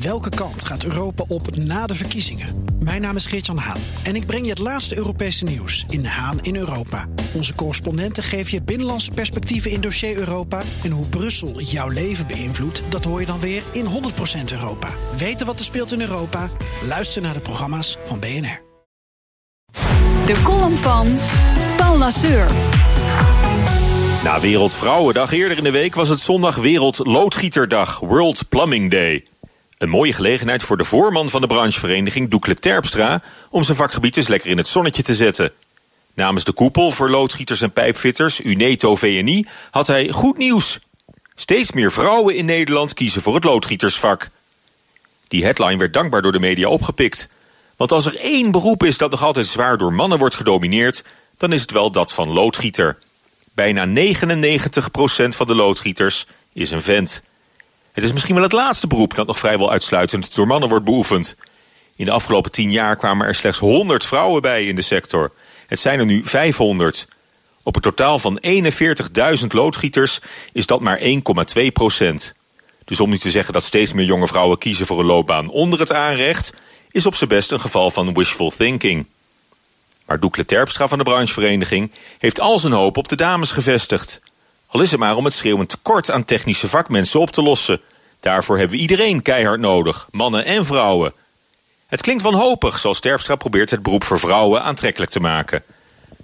Welke kant gaat Europa op na de verkiezingen? Mijn naam is Gert-Jan Haan en ik breng je het laatste Europese nieuws in Haan in Europa. Onze correspondenten geven je binnenlandse perspectieven in dossier Europa... en hoe Brussel jouw leven beïnvloedt, dat hoor je dan weer in 100% Europa. Weten wat er speelt in Europa? Luister naar de programma's van BNR. De column van Paul Lasseur. Na Wereldvrouwendag eerder in de week was het zondag Wereldloodgieterdag, World Plumbing Day. Een mooie gelegenheid voor de voorman van de branchevereniging Doekle Terpstra om zijn vakgebied eens lekker in het zonnetje te zetten. Namens de koepel voor loodgieters en pijpfitters, Uneto VNI, had hij goed nieuws. Steeds meer vrouwen in Nederland kiezen voor het loodgietersvak. Die headline werd dankbaar door de media opgepikt. Want als er één beroep is dat nog altijd zwaar door mannen wordt gedomineerd, dan is het wel dat van loodgieter. Bijna 99% van de loodgieters is een vent. Het is misschien wel het laatste beroep dat nog vrijwel uitsluitend door mannen wordt beoefend. In de afgelopen 10 jaar kwamen er slechts 100 vrouwen bij in de sector. Het zijn er nu 500. Op een totaal van 41.000 loodgieters is dat maar 1,2%. Dus om nu te zeggen dat steeds meer jonge vrouwen kiezen voor een loopbaan onder het aanrecht, is op zijn best een geval van wishful thinking. Maar Doekle Terpstra van de branchevereniging heeft al zijn hoop op de dames gevestigd. Al is het maar om het schreeuwend tekort aan technische vakmensen op te lossen. Daarvoor hebben we iedereen keihard nodig, mannen en vrouwen. Het klinkt wanhopig, zoals Terpstra probeert het beroep voor vrouwen aantrekkelijk te maken.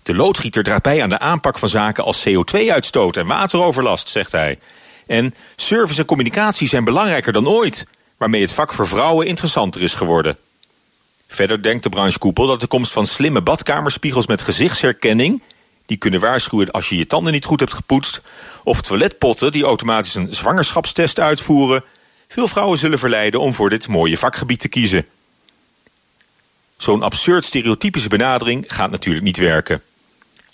De loodgieter draagt bij aan de aanpak van zaken als CO2-uitstoot en wateroverlast, zegt hij. En service en communicatie zijn belangrijker dan ooit, waarmee het vak voor vrouwen interessanter is geworden. Verder denkt de branchekoepel dat de komst van slimme badkamerspiegels met gezichtsherkenning, die kunnen waarschuwen als je je tanden niet goed hebt gepoetst, of toiletpotten die automatisch een zwangerschapstest uitvoeren, veel vrouwen zullen verleiden om voor dit mooie vakgebied te kiezen. Zo'n absurd stereotypische benadering gaat natuurlijk niet werken.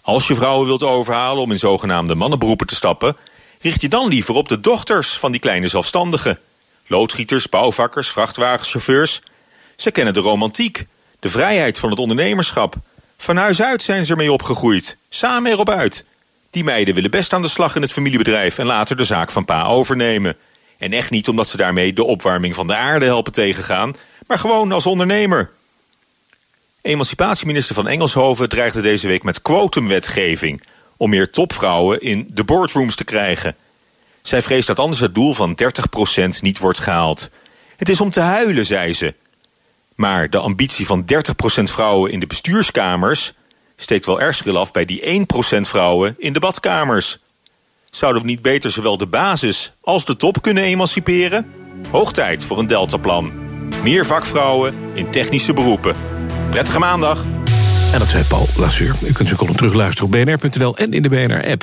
Als je vrouwen wilt overhalen om in zogenaamde mannenberoepen te stappen, richt je dan liever op de dochters van die kleine zelfstandigen. Loodgieters, bouwvakkers, vrachtwagenchauffeurs. Ze kennen de romantiek, de vrijheid van het ondernemerschap. Van huis uit zijn ze ermee opgegroeid, samen erop uit. Die meiden willen best aan de slag in het familiebedrijf en later de zaak van pa overnemen. En echt niet omdat ze daarmee de opwarming van de aarde helpen tegengaan, maar gewoon als ondernemer. Emancipatieminister van Engelshoven dreigde deze week met quotumwetgeving om meer topvrouwen in de boardrooms te krijgen. Zij vreest dat anders het doel van 30% niet wordt gehaald. Het is om te huilen, zei ze. Maar de ambitie van 30% vrouwen in de bestuurskamers steekt wel erg schril af bij die 1% vrouwen in de badkamers. Zouden we niet beter zowel de basis als de top kunnen emanciperen? Hoog tijd voor een deltaplan. Meer vakvrouwen in technische beroepen. Prettige maandag. En dat zei Paul Lasseur. U kunt zijn column terugluisteren op bnr.nl en in de BNR-app.